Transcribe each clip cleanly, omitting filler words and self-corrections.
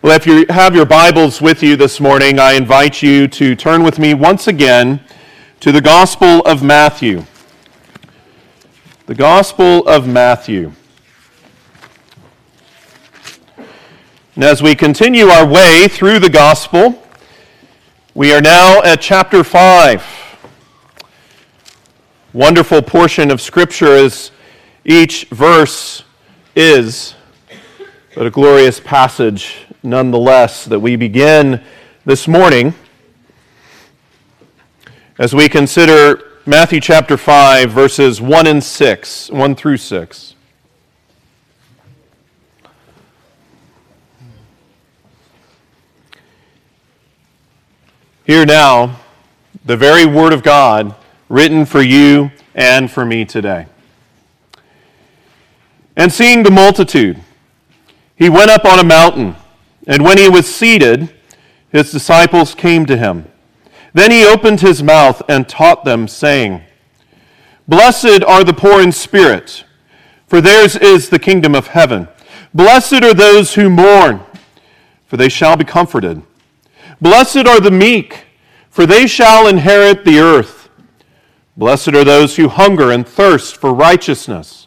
Well, if you have your Bibles with you this morning, I invite you to turn with me once again to the Gospel of Matthew. The Gospel of Matthew. And as we continue our way through the Gospel, we are now at chapter 5. Wonderful portion of Scripture as each verse is, but a glorious passage nonetheless that we begin this morning as we consider Matthew chapter 5 verses 1 through 6. Hear now the very word of God written for you and for me today. And seeing the multitude, he went up on a mountain. And when he was seated, his disciples came to him. Then he opened his mouth and taught them, saying, Blessed are the poor in spirit, for theirs is the kingdom of heaven. Blessed are those who mourn, for they shall be comforted. Blessed are the meek, for they shall inherit the earth. Blessed are those who hunger and thirst for righteousness,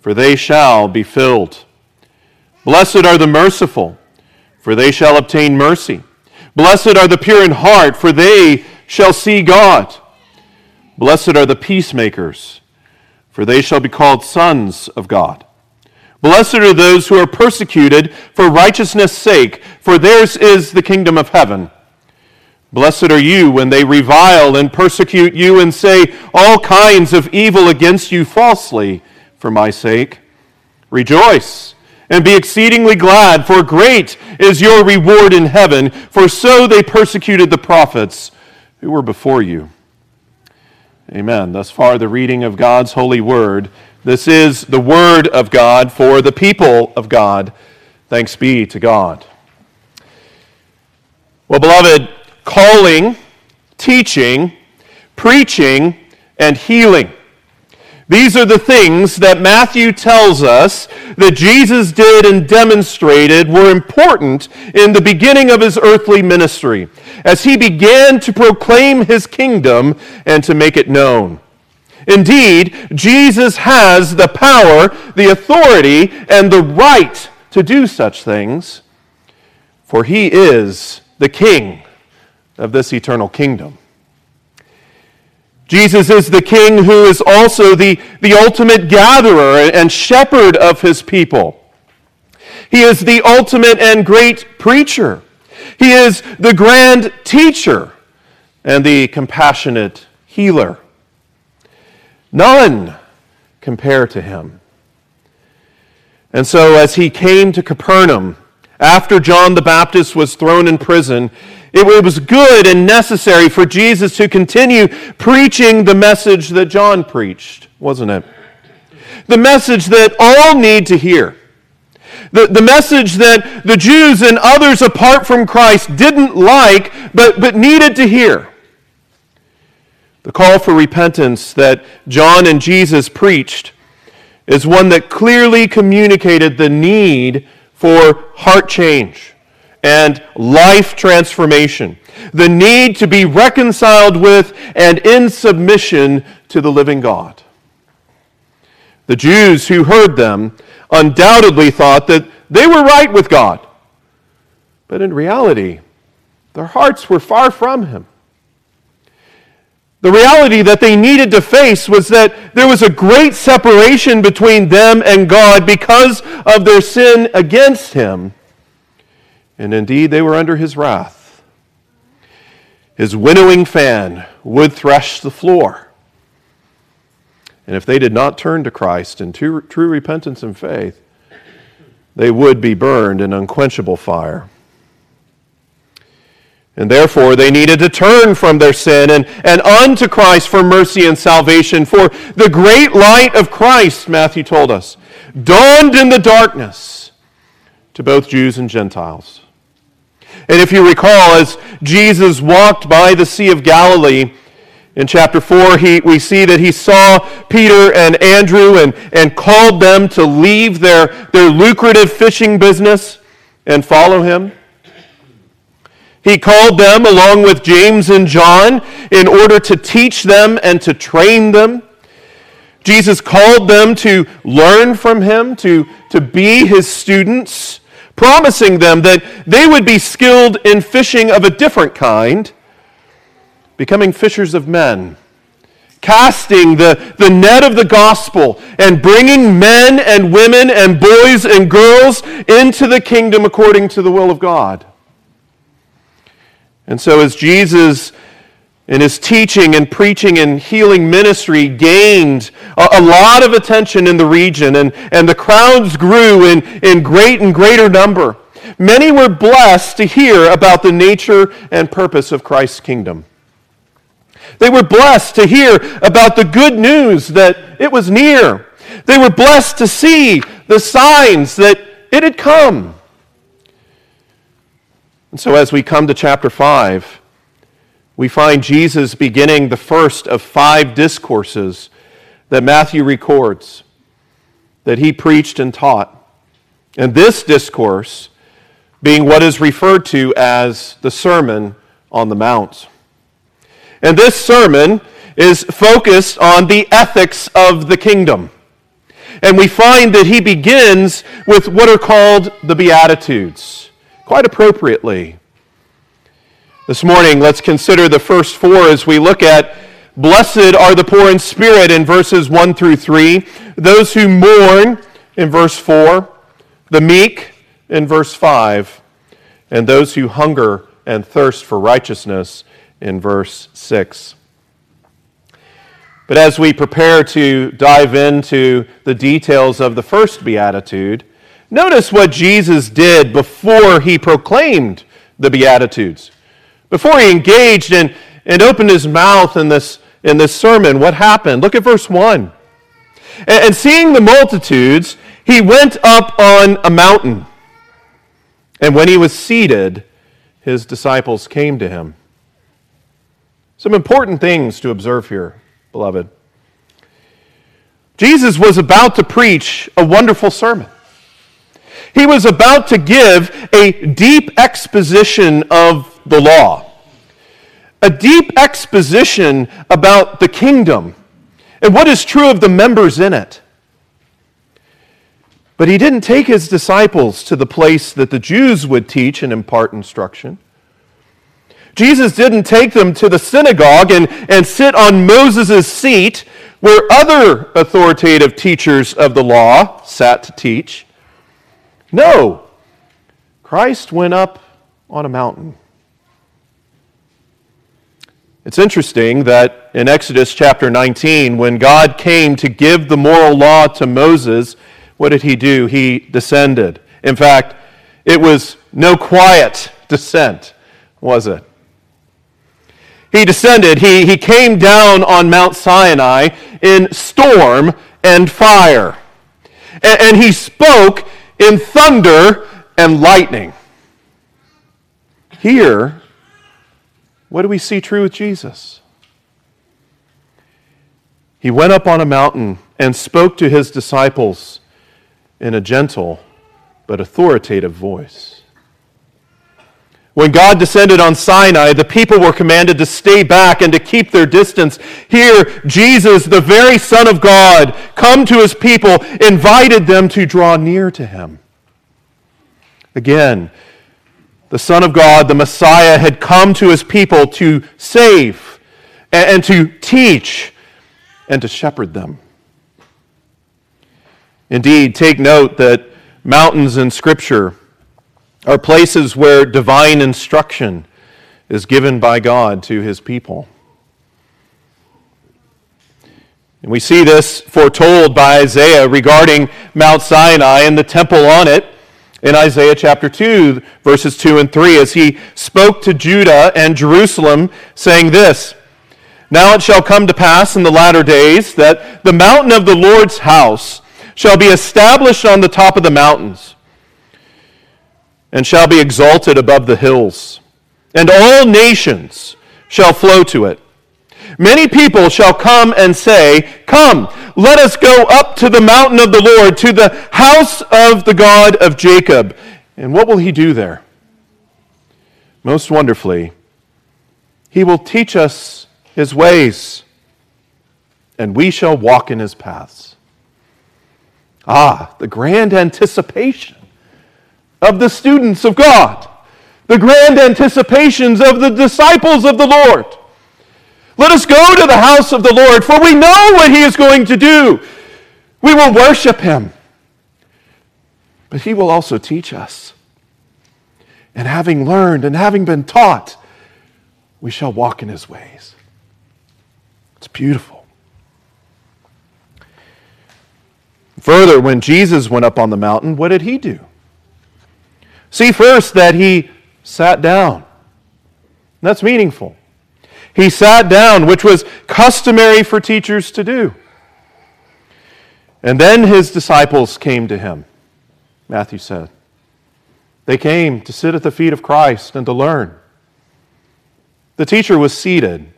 for they shall be filled. Blessed are the merciful, for they shall obtain mercy. Blessed are the pure in heart, for they shall see God. Blessed are the peacemakers, for they shall be called sons of God. Blessed are those who are persecuted for righteousness' sake, for theirs is the kingdom of heaven. Blessed are you when they revile and persecute you and say all kinds of evil against you falsely for my sake. Rejoice and be exceedingly glad, for great is your reward in heaven, for so they persecuted the prophets who were before you. Amen. Thus far, the reading of God's holy word. This is the word of God for the people of God. Thanks be to God. Well, beloved, calling, teaching, preaching, and healing. These are the things that Matthew tells us that Jesus did and demonstrated were important in the beginning of his earthly ministry, as he began to proclaim his kingdom and to make it known. Indeed, Jesus has the power, the authority, and the right to do such things, for he is the King of this eternal kingdom. Jesus is the King who is also the ultimate gatherer and shepherd of his people. He is the ultimate and great preacher. He is the grand teacher and the compassionate healer. None compare to him. And so as he came to Capernaum, after John the Baptist was thrown in prison, it was good and necessary for Jesus to continue preaching the message that John preached, wasn't it? The message that all need to hear. The message that the Jews and others apart from Christ didn't like, but needed to hear. The call for repentance that John and Jesus preached is one that clearly communicated the need for heart change and life transformation, the need to be reconciled with and in submission to the living God. The Jews who heard them undoubtedly thought that they were right with God, but in reality, their hearts were far from him. The reality that they needed to face was that there was a great separation between them and God because of their sin against him. And indeed, they were under his wrath. His winnowing fan would thresh the floor. And if they did not turn to Christ in true repentance and faith, they would be burned in unquenchable fire. And therefore, they needed to turn from their sin and unto Christ for mercy and salvation. For the great light of Christ, Matthew told us, dawned in the darkness to both Jews and Gentiles. And if you recall, as Jesus walked by the Sea of Galilee, in chapter 4, we see that he saw Peter and Andrew and called them to leave their lucrative fishing business and follow him? He called them along with James and John in order to teach them and to train them. Jesus called them to learn from him, to be his students, promising them that they would be skilled in fishing of a different kind, becoming fishers of men, casting the net of the gospel and bringing men and women and boys and girls into the kingdom according to the will of God. And so as Jesus in his teaching and preaching and healing ministry gained a lot of attention in the region, and the crowds grew in great and greater number, many were blessed to hear about the nature and purpose of Christ's kingdom. They were blessed to hear about the good news that it was near. They were blessed to see the signs that it had come. And so as we come to chapter 5, we find Jesus beginning the first of 5 discourses that Matthew records that he preached and taught. And this discourse being what is referred to as the Sermon on the Mount. And this sermon is focused on the ethics of the kingdom. And we find that he begins with what are called the Beatitudes, quite appropriately. This morning, let's consider the first 4 as we look at blessed are the poor in spirit in verses 1-3, those who mourn in verse 4, the meek in verse 5, and those who hunger and thirst for righteousness in verse 6. But as we prepare to dive into the details of the first beatitude, notice what Jesus did before he proclaimed the Beatitudes. Before he engaged and opened his mouth in this sermon, what happened? Look at verse 1. And seeing the multitudes, he went up on a mountain. And when he was seated, his disciples came to him. Some important things to observe here, beloved. Jesus was about to preach a wonderful sermon. He was about to give a deep exposition of the law, a deep exposition about the kingdom and what is true of the members in it. But he didn't take his disciples to the place that the Jews would teach and impart instruction. Jesus didn't take them to the synagogue and sit on Moses' seat where other authoritative teachers of the law sat to teach. No, Christ went up on a mountain. It's interesting that in Exodus chapter 19, when God came to give the moral law to Moses, what did he do? He descended. In fact, it was no quiet descent, was it? He descended, he came down on Mount Sinai in storm and fire. And he spoke in thunder and lightning. Here, what do we see true with Jesus? He went up on a mountain and spoke to his disciples in a gentle but authoritative voice. When God descended on Sinai, the people were commanded to stay back and to keep their distance. Here, Jesus, the very Son of God, come to his people, invited them to draw near to him. Again, the Son of God, the Messiah, had come to his people to save and to teach and to shepherd them. Indeed, take note that mountains in Scripture are places where divine instruction is given by God to his people. And we see this foretold by Isaiah regarding Mount Sinai and the temple on it in Isaiah chapter 2, verses 2-3, as he spoke to Judah and Jerusalem, saying this, "Now it shall come to pass in the latter days that the mountain of the Lord's house shall be established on the top of the mountains, and shall be exalted above the hills, and all nations shall flow to it. Many people shall come and say, 'Come, let us go up to the mountain of the Lord, to the house of the God of Jacob, And what will he do there? Most wonderfully, he will teach us his ways, and we shall walk in his paths. Ah, the grand anticipation of the students of God, the grand anticipations of the disciples of the Lord. Let us go to the house of the Lord, for we know what he is going to do. We will worship him. But he will also teach us. And having learned and having been taught, we shall walk in his ways. It's beautiful. Further, when Jesus went up on the mountain, what did he do? See first that he sat down. That's meaningful. He sat down, which was customary for teachers to do. And then his disciples came to him, Matthew said. They came to sit at the feet of Christ and to learn. The teacher was seated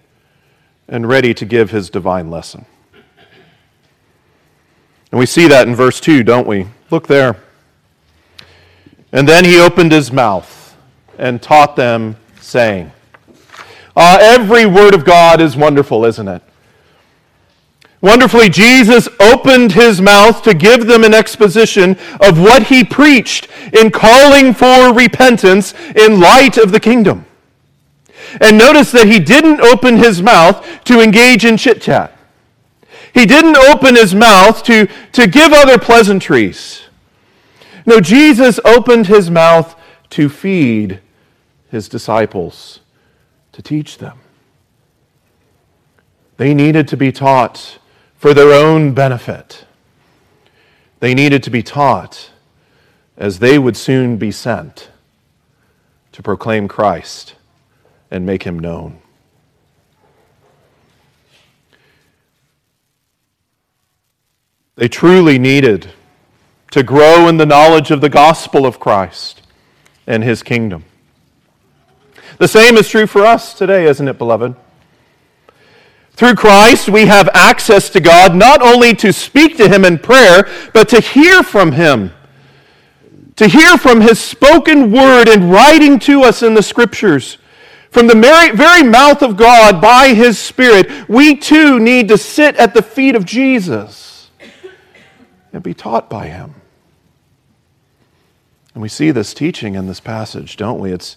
and ready to give his divine lesson. And we see that in verse 2, don't we? Look there. And then he opened his mouth and taught them, saying, every word of God is wonderful, isn't it? Wonderfully, Jesus opened his mouth to give them an exposition of what he preached in calling for repentance in light of the kingdom. And notice that he didn't open his mouth to engage in chit-chat. He didn't open his mouth to give other pleasantries. No, Jesus opened his mouth to feed his disciples, to teach them. They needed to be taught for their own benefit. They needed to be taught as they would soon be sent to proclaim Christ and make him known. They truly needed to grow in the knowledge of the gospel of Christ and his kingdom. The same is true for us today, isn't it, beloved? Through Christ, we have access to God, not only to speak to him in prayer, but to hear from him, to hear from his spoken word and writing to us in the Scriptures. From the very mouth of God, by his Spirit, we too need to sit at the feet of Jesus and be taught by him. And we see this teaching in this passage, don't we? It's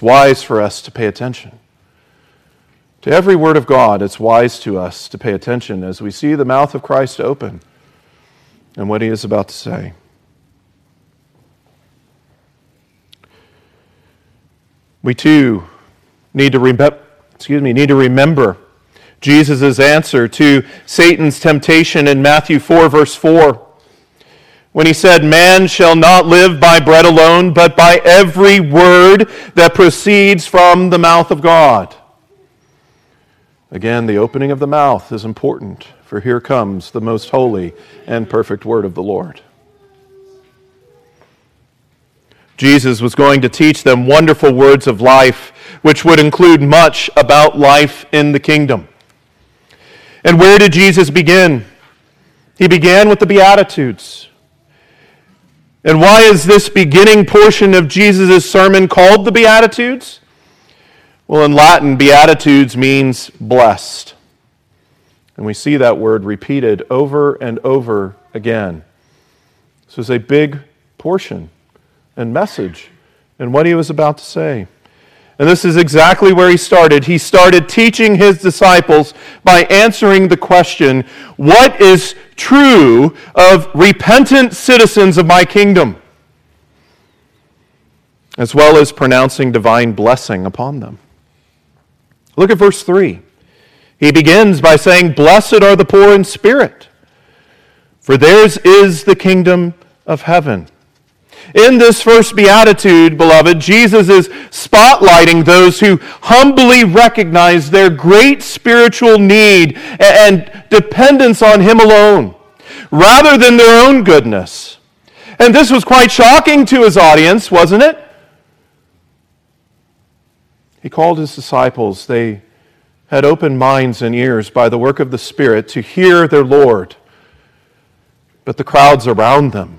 wise for us to pay attention. To every word of God, it's wise to us to pay attention as we see the mouth of Christ open and what he is about to say. We too need to remember Jesus' answer to Satan's temptation in Matthew 4, verse 4, when he said, "Man shall not live by bread alone, but by every word that proceeds from the mouth of God." Again, the opening of the mouth is important, for here comes the most holy and perfect word of the Lord. Jesus was going to teach them wonderful words of life, which would include much about life in the kingdom. And where did Jesus begin? He began with the Beatitudes. And why is this beginning portion of Jesus' sermon called the Beatitudes? Well, in Latin, Beatitudes means blessed. And we see that word repeated over and over again. This was a big portion and message in what he was about to say. And this is exactly where he started. He started teaching his disciples by answering the question, what is true of repentant citizens of my kingdom? As well as pronouncing divine blessing upon them. Look at verse 3. He begins by saying, "Blessed are the poor in spirit, for theirs is the kingdom of heaven." In this first beatitude, beloved, Jesus is spotlighting those who humbly recognize their great spiritual need and dependence on him alone, rather than their own goodness. And this was quite shocking to his audience, wasn't it? He called his disciples. They had open minds and ears by the work of the Spirit to hear their Lord. But the crowds around them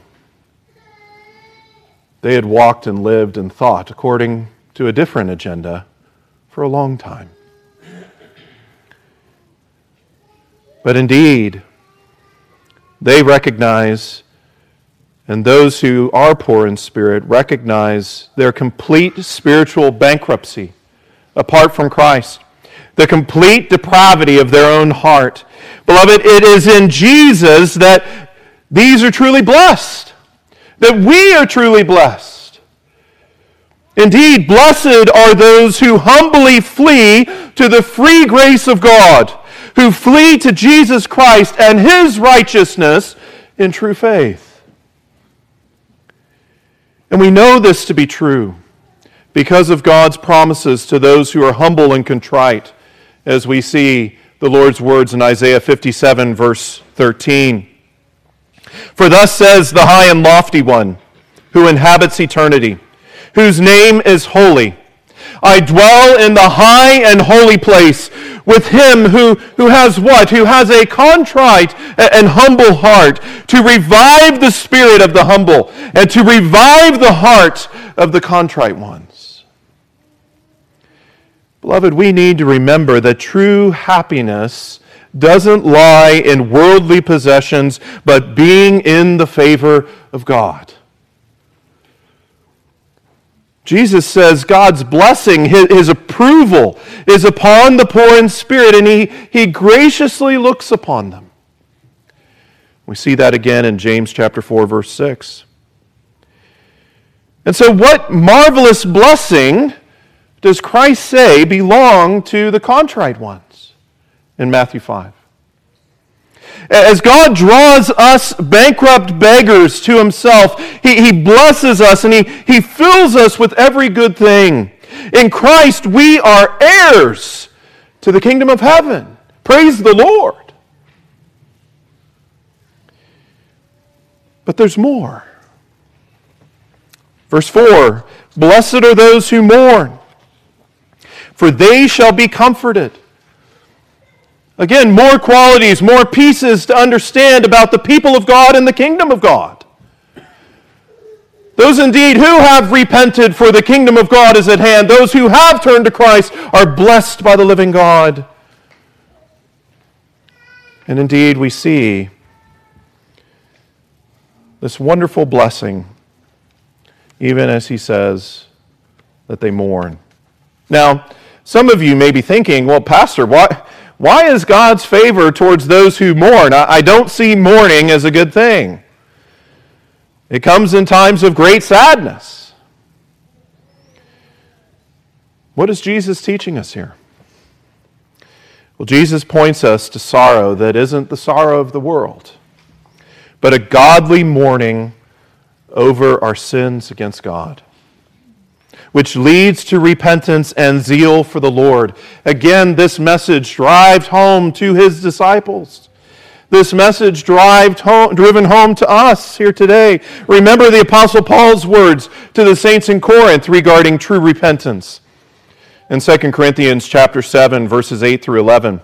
They had walked and lived and thought according to a different agenda for a long time. But indeed, they recognize, and those who are poor in spirit recognize, their complete spiritual bankruptcy apart from Christ, the complete depravity of their own heart. Beloved, it is in Jesus that these are truly blessed, that we are truly blessed. Indeed, blessed are those who humbly flee to the free grace of God, who flee to Jesus Christ and His righteousness in true faith. And we know this to be true because of God's promises to those who are humble and contrite, as we see the Lord's words in Isaiah 57, verse 13. For thus says the high and lofty one, who inhabits eternity, whose name is holy, I dwell in the high and holy place with him who has what? Who has a contrite and humble heart, to revive the spirit of the humble and to revive the heart of the contrite ones. Beloved, we need to remember that true happiness doesn't lie in worldly possessions, but being in the favor of God. Jesus says God's blessing, His approval, is upon the poor in spirit, and He graciously looks upon them. We see that again in James chapter 4, verse 6. And so what marvelous blessing does Christ say belong to the contrite ones in Matthew 5? As God draws us bankrupt beggars to Himself, He blesses us and He fills us with every good thing. In Christ, we are heirs to the kingdom of heaven. Praise the Lord. But there's more. Verse 4, blessed are those who mourn, for they shall be comforted. Again, more qualities, more pieces to understand about the people of God and the kingdom of God. Those indeed who have repented, for the kingdom of God is at hand. Those who have turned to Christ are blessed by the living God. And indeed, we see this wonderful blessing, even as He says that they mourn. Now, some of you may be thinking, well, Pastor, why is God's favor towards those who mourn? I don't see mourning as a good thing. It comes in times of great sadness. What is Jesus teaching us here? Well, Jesus points us to sorrow that isn't the sorrow of the world, but a godly mourning over our sins against God, which leads to repentance and zeal for the Lord. Again, this message driven home to His disciples. This message driven home to us here today. Remember the Apostle Paul's words to the saints in Corinth regarding true repentance in 2 Corinthians chapter 7, verses 8 through 11.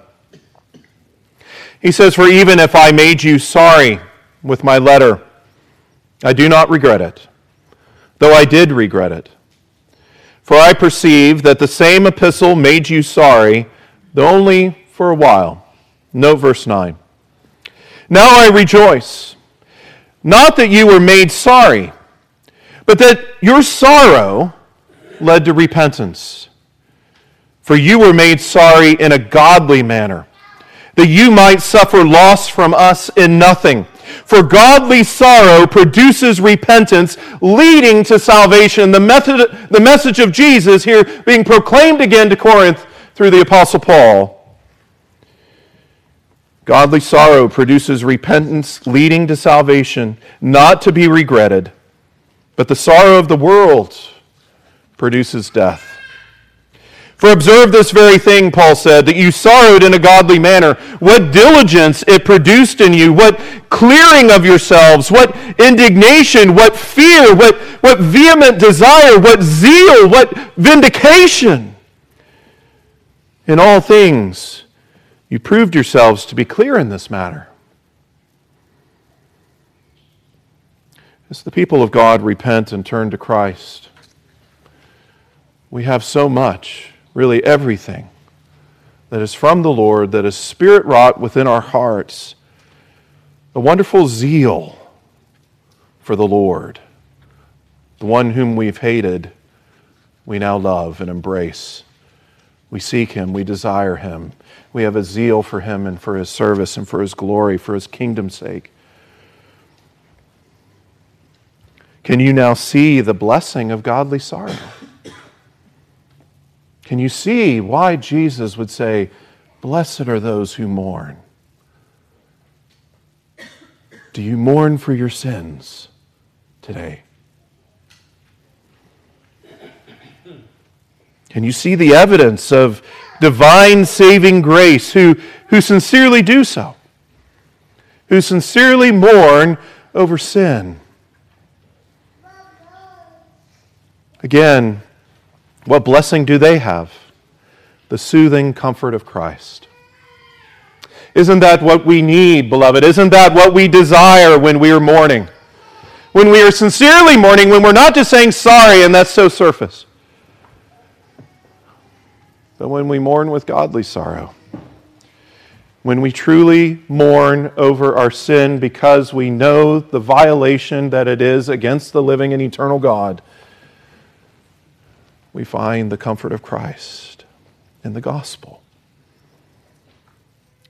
He says, for even if I made you sorry with my letter, I do not regret it, though I did regret it. For I perceive that the same epistle made you sorry, though only for a while. Note verse 9. Now I rejoice, not that you were made sorry, but that your sorrow led to repentance. For you were made sorry in a godly manner, that you might suffer loss from us in nothing. For godly sorrow produces repentance, leading to salvation. The message of Jesus here being proclaimed again to Corinth through the Apostle Paul. Godly sorrow produces repentance, leading to salvation, not to be regretted. But the sorrow of the world produces death. For observe this very thing, Paul said, that you sorrowed in a godly manner. What diligence it produced in you, what clearing of yourselves, what indignation, what fear, what vehement desire, what zeal, what vindication. In all things, you proved yourselves to be clear in this matter. As the people of God repent and turn to Christ, we have so much, really everything, that is from the Lord, that is Spirit-wrought within our hearts, a wonderful zeal for the Lord, the one whom we've hated, we now love and embrace. We seek Him, we desire Him. We have a zeal for Him and for His service and for His glory, for His kingdom's sake. Can you now see the blessing of godly sorrow? Can you see why Jesus would say, "Blessed are those who mourn"? Do you mourn for your sins today? Can you see the evidence of divine saving grace who sincerely do so, who sincerely mourn over sin? Again, what blessing do they have? The soothing comfort of Christ. Isn't that what we need, beloved? Isn't that what we desire when we are mourning? When we are sincerely mourning, when we're not just saying sorry and that's so surface. But when we mourn with godly sorrow, when we truly mourn over our sin because we know the violation that it is against the living and eternal God, we find the comfort of Christ in the gospel.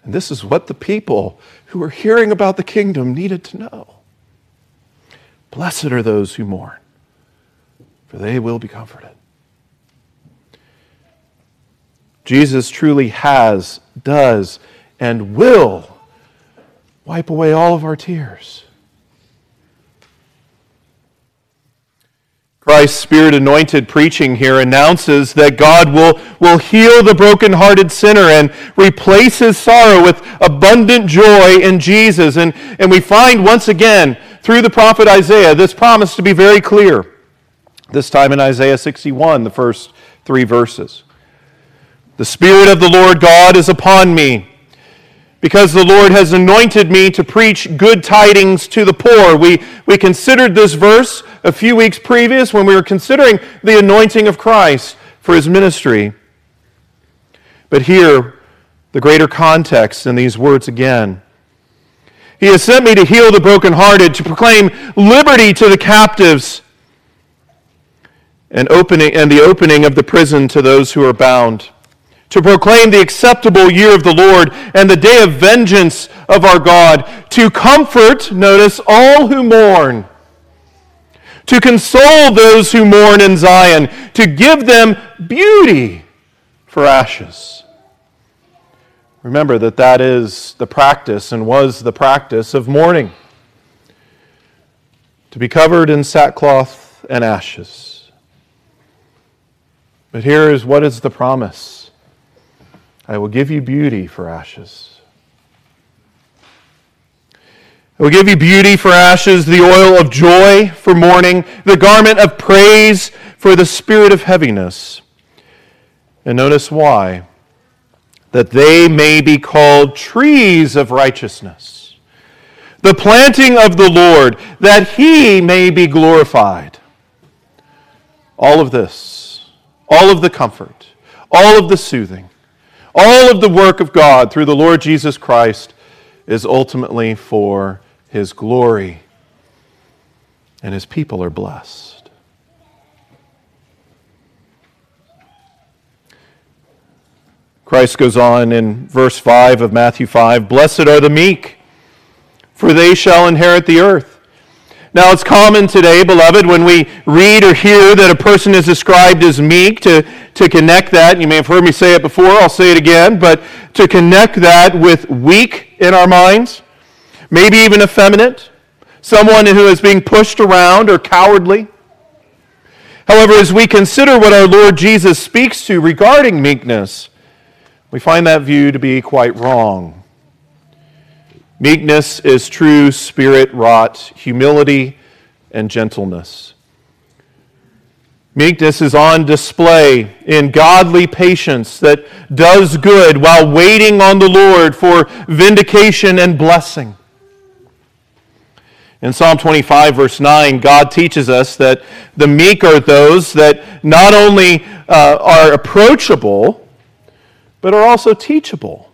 And this is what the people who were hearing about the kingdom needed to know. Blessed are those who mourn, for they will be comforted. Jesus truly has, does, and will wipe away all of our tears. Christ's Spirit-anointed preaching here announces that God will heal the brokenhearted sinner and replace his sorrow with abundant joy in Jesus. And we find once again, through the prophet Isaiah, this promise to be very clear. This time in Isaiah 61, the first 3 verses. The Spirit of the Lord God is upon me, because the Lord has anointed me to preach good tidings to the poor. We considered this verse a few weeks previous when we were considering the anointing of Christ for His ministry. But here, the greater context in these words again. He has sent me to heal the brokenhearted, to proclaim liberty to the captives, and the opening of the prison to those who are bound, to proclaim the acceptable year of the Lord and the day of vengeance of our God, to comfort, notice, all who mourn, to console those who mourn in Zion, to give them beauty for ashes. Remember that is the practice and was the practice of mourning, to be covered in sackcloth and ashes. But here is what is the promise. I will give you beauty for ashes. I will give you beauty for ashes, the oil of joy for mourning, the garment of praise for the spirit of heaviness. And notice why. That they may be called trees of righteousness, the planting of the Lord, that He may be glorified. All of this, all of the comfort, all of the soothing, all of the work of God through the Lord Jesus Christ is ultimately for His glory, and His people are blessed. Christ goes on in verse 5 of Matthew 5, "Blessed are the meek, for they shall inherit the earth." Now, it's common today, beloved, when we read or hear that a person is described as meek, to connect that, and you may have heard me say it before, I'll say it again, but to connect that with weak in our minds, maybe even effeminate, someone who is being pushed around or cowardly. However, as we consider what our Lord Jesus speaks to regarding meekness, we find that view to be quite wrong. Meekness is true Spirit-wrought humility and gentleness. Meekness is on display in godly patience that does good while waiting on the Lord for vindication and blessing. In Psalm 25, verse 9, God teaches us that the meek are those that not only are approachable, but are also teachable.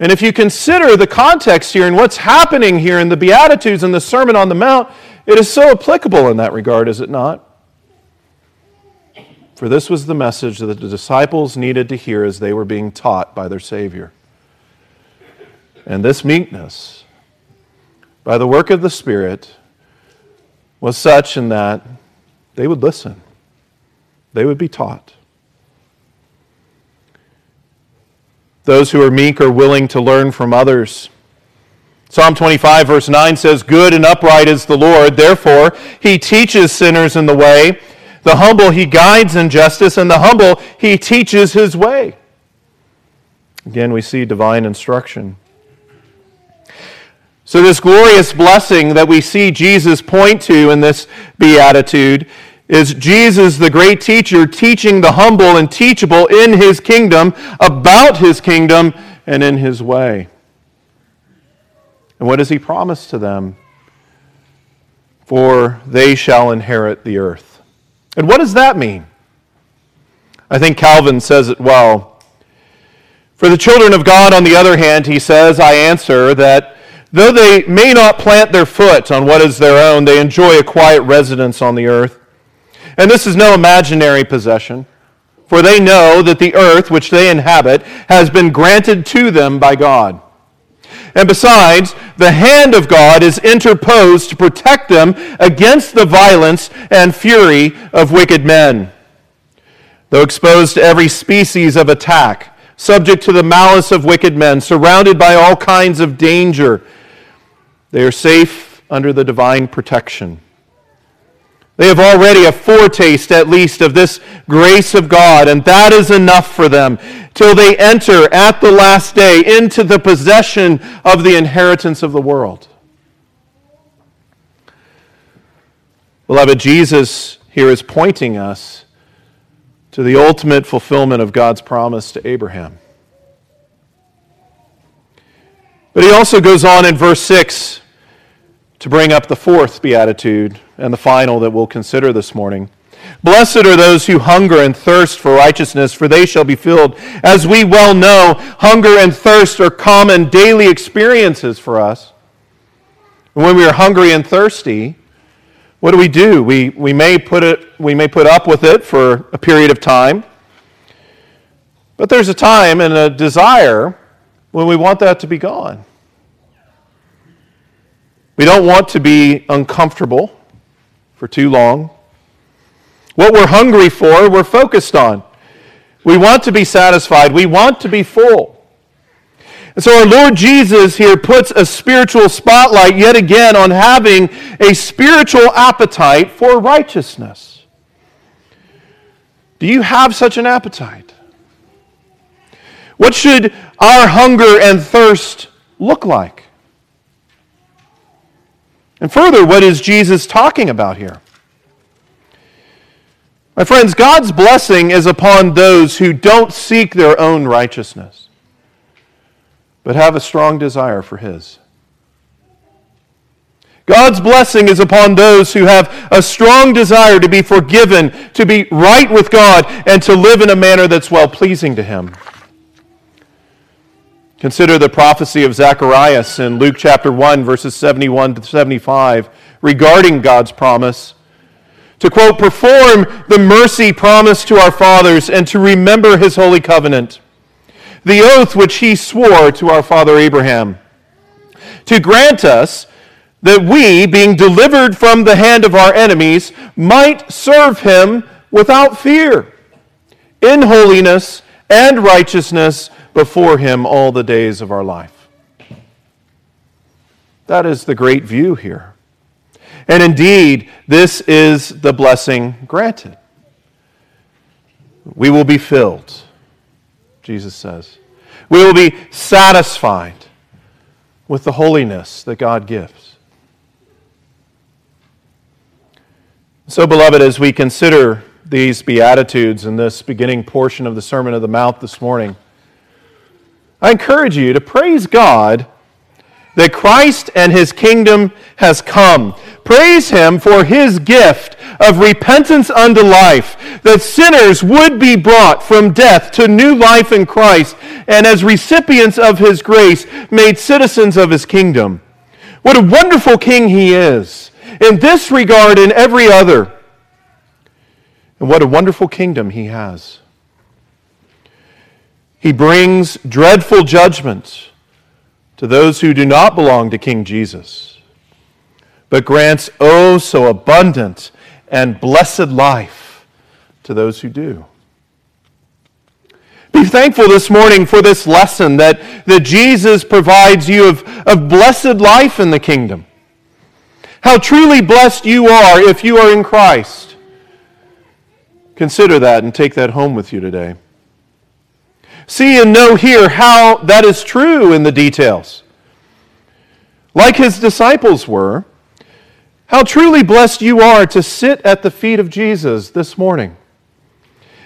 And if you consider the context here and what's happening here in the Beatitudes and the Sermon on the Mount, it is so applicable in that regard, is it not? For this was the message that the disciples needed to hear as they were being taught by their Savior. And this meekness, by the work of the Spirit, was such in that they would listen. They would be taught. Those who are meek are willing to learn from others. Psalm 25, verse 9 says, "Good and upright is the Lord, therefore he teaches sinners in the way. The humble he guides in justice, and the humble he teaches his way." Again, we see divine instruction. So this glorious blessing that we see Jesus point to in this beatitude is Jesus, the great teacher, teaching the humble and teachable in his kingdom, about his kingdom, and in his way. And what does he promise to them? "For they shall inherit the earth." And what does that mean? I think Calvin says it well. "For the children of God, on the other hand," he says, "I answer that though they may not plant their foot on what is their own, they enjoy a quiet residence on the earth. And this is no imaginary possession, for they know that the earth which they inhabit has been granted to them by God. And besides, the hand of God is interposed to protect them against the violence and fury of wicked men. Though exposed to every species of attack, subject to the malice of wicked men, surrounded by all kinds of danger, they are safe under the divine protection. They have already a foretaste, at least, of this grace of God, and that is enough for them, till they enter at the last day into the possession of the inheritance of the world." Beloved, Jesus here is pointing us to the ultimate fulfillment of God's promise to Abraham. But he also goes on in verse 6 to bring up the fourth beatitude and the final that we'll consider this morning. "Blessed are those who hunger and thirst for righteousness, for they shall be filled." As we well know, hunger and thirst are common daily experiences for us. And when we are hungry and thirsty, what do? We may put up with it for a period of time. But there's a time and a desire when we want that to be gone. We don't want to be uncomfortable for too long. What we're hungry for, we're focused on. We want to be satisfied. We want to be full. And so our Lord Jesus here puts a spiritual spotlight yet again on having a spiritual appetite for righteousness. Do you have such an appetite? What should our hunger and thirst look like? And further, what is Jesus talking about here? My friends, God's blessing is upon those who don't seek their own righteousness, but have a strong desire for his. God's blessing is upon those who have a strong desire to be forgiven, to be right with God, and to live in a manner that's well-pleasing to him. Consider the prophecy of Zacharias in Luke chapter 1, verses 71 to 75, regarding God's promise to, quote, "perform the mercy promised to our fathers and to remember his holy covenant, the oath which he swore to our father Abraham, to grant us that we, being delivered from the hand of our enemies, might serve him without fear, in holiness and righteousness before him all the days of our life." That is the great view here. And indeed, this is the blessing granted. We will be filled, Jesus says. We will be satisfied with the holiness that God gives. So, beloved, as we consider these Beatitudes in this beginning portion of the Sermon on the Mount this morning, I encourage you to praise God that Christ and his kingdom has come. Praise him for his gift of repentance unto life, that sinners would be brought from death to new life in Christ, and as recipients of his grace, made citizens of his kingdom. What a wonderful king he is, in this regard and every other. And what a wonderful kingdom he has. He brings dreadful judgment to those who do not belong to King Jesus, but grants oh so abundant and blessed life to those who do. Be thankful this morning for this lesson that Jesus provides you of blessed life in the kingdom. How truly blessed you are if you are in Christ. Consider that and take that home with you today. See and know here how that is true in the details. Like his disciples were, how truly blessed you are to sit at the feet of Jesus this morning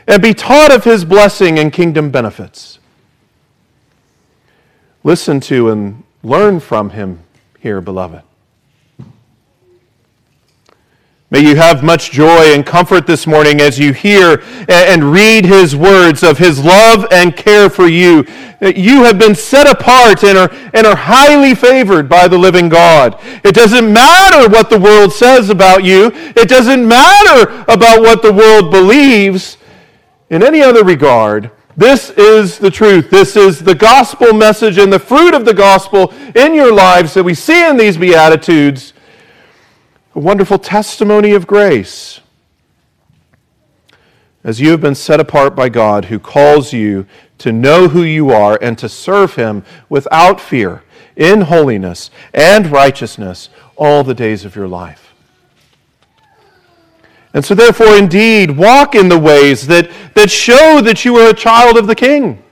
and be taught of his blessing and kingdom benefits. Listen to and learn from him here, beloved. May you have much joy and comfort this morning as you hear and read his words of his love and care for you. That you have been set apart and are highly favored by the living God. It doesn't matter what the world says about you. It doesn't matter about what the world believes. In any other regard, this is the truth. This is the gospel message and the fruit of the gospel in your lives that we see in these Beatitudes. A wonderful testimony of grace, as you have been set apart by God, who calls you to know who you are and to serve him without fear, in holiness and righteousness all the days of your life. And so therefore, indeed, walk in the ways that show that you are a child of the King.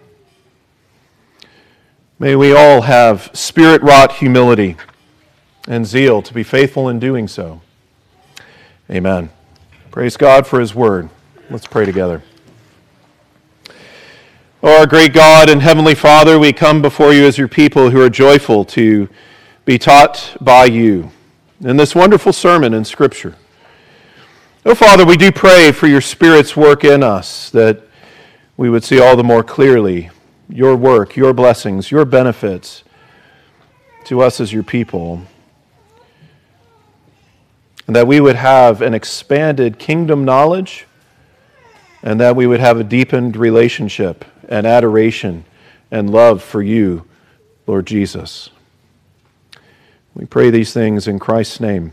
May we all have spirit-wrought humility and zeal to be faithful in doing so. Amen. Praise God for his word. Let's pray together. Oh, our great God and Heavenly Father, we come before you as your people who are joyful to be taught by you in this wonderful sermon in Scripture. Oh, Father, we do pray for your Spirit's work in us, that we would see all the more clearly your work, your blessings, your benefits to us as your people, and that we would have an expanded kingdom knowledge, and that we would have a deepened relationship and adoration and love for you, Lord Jesus. We pray these things in Christ's name.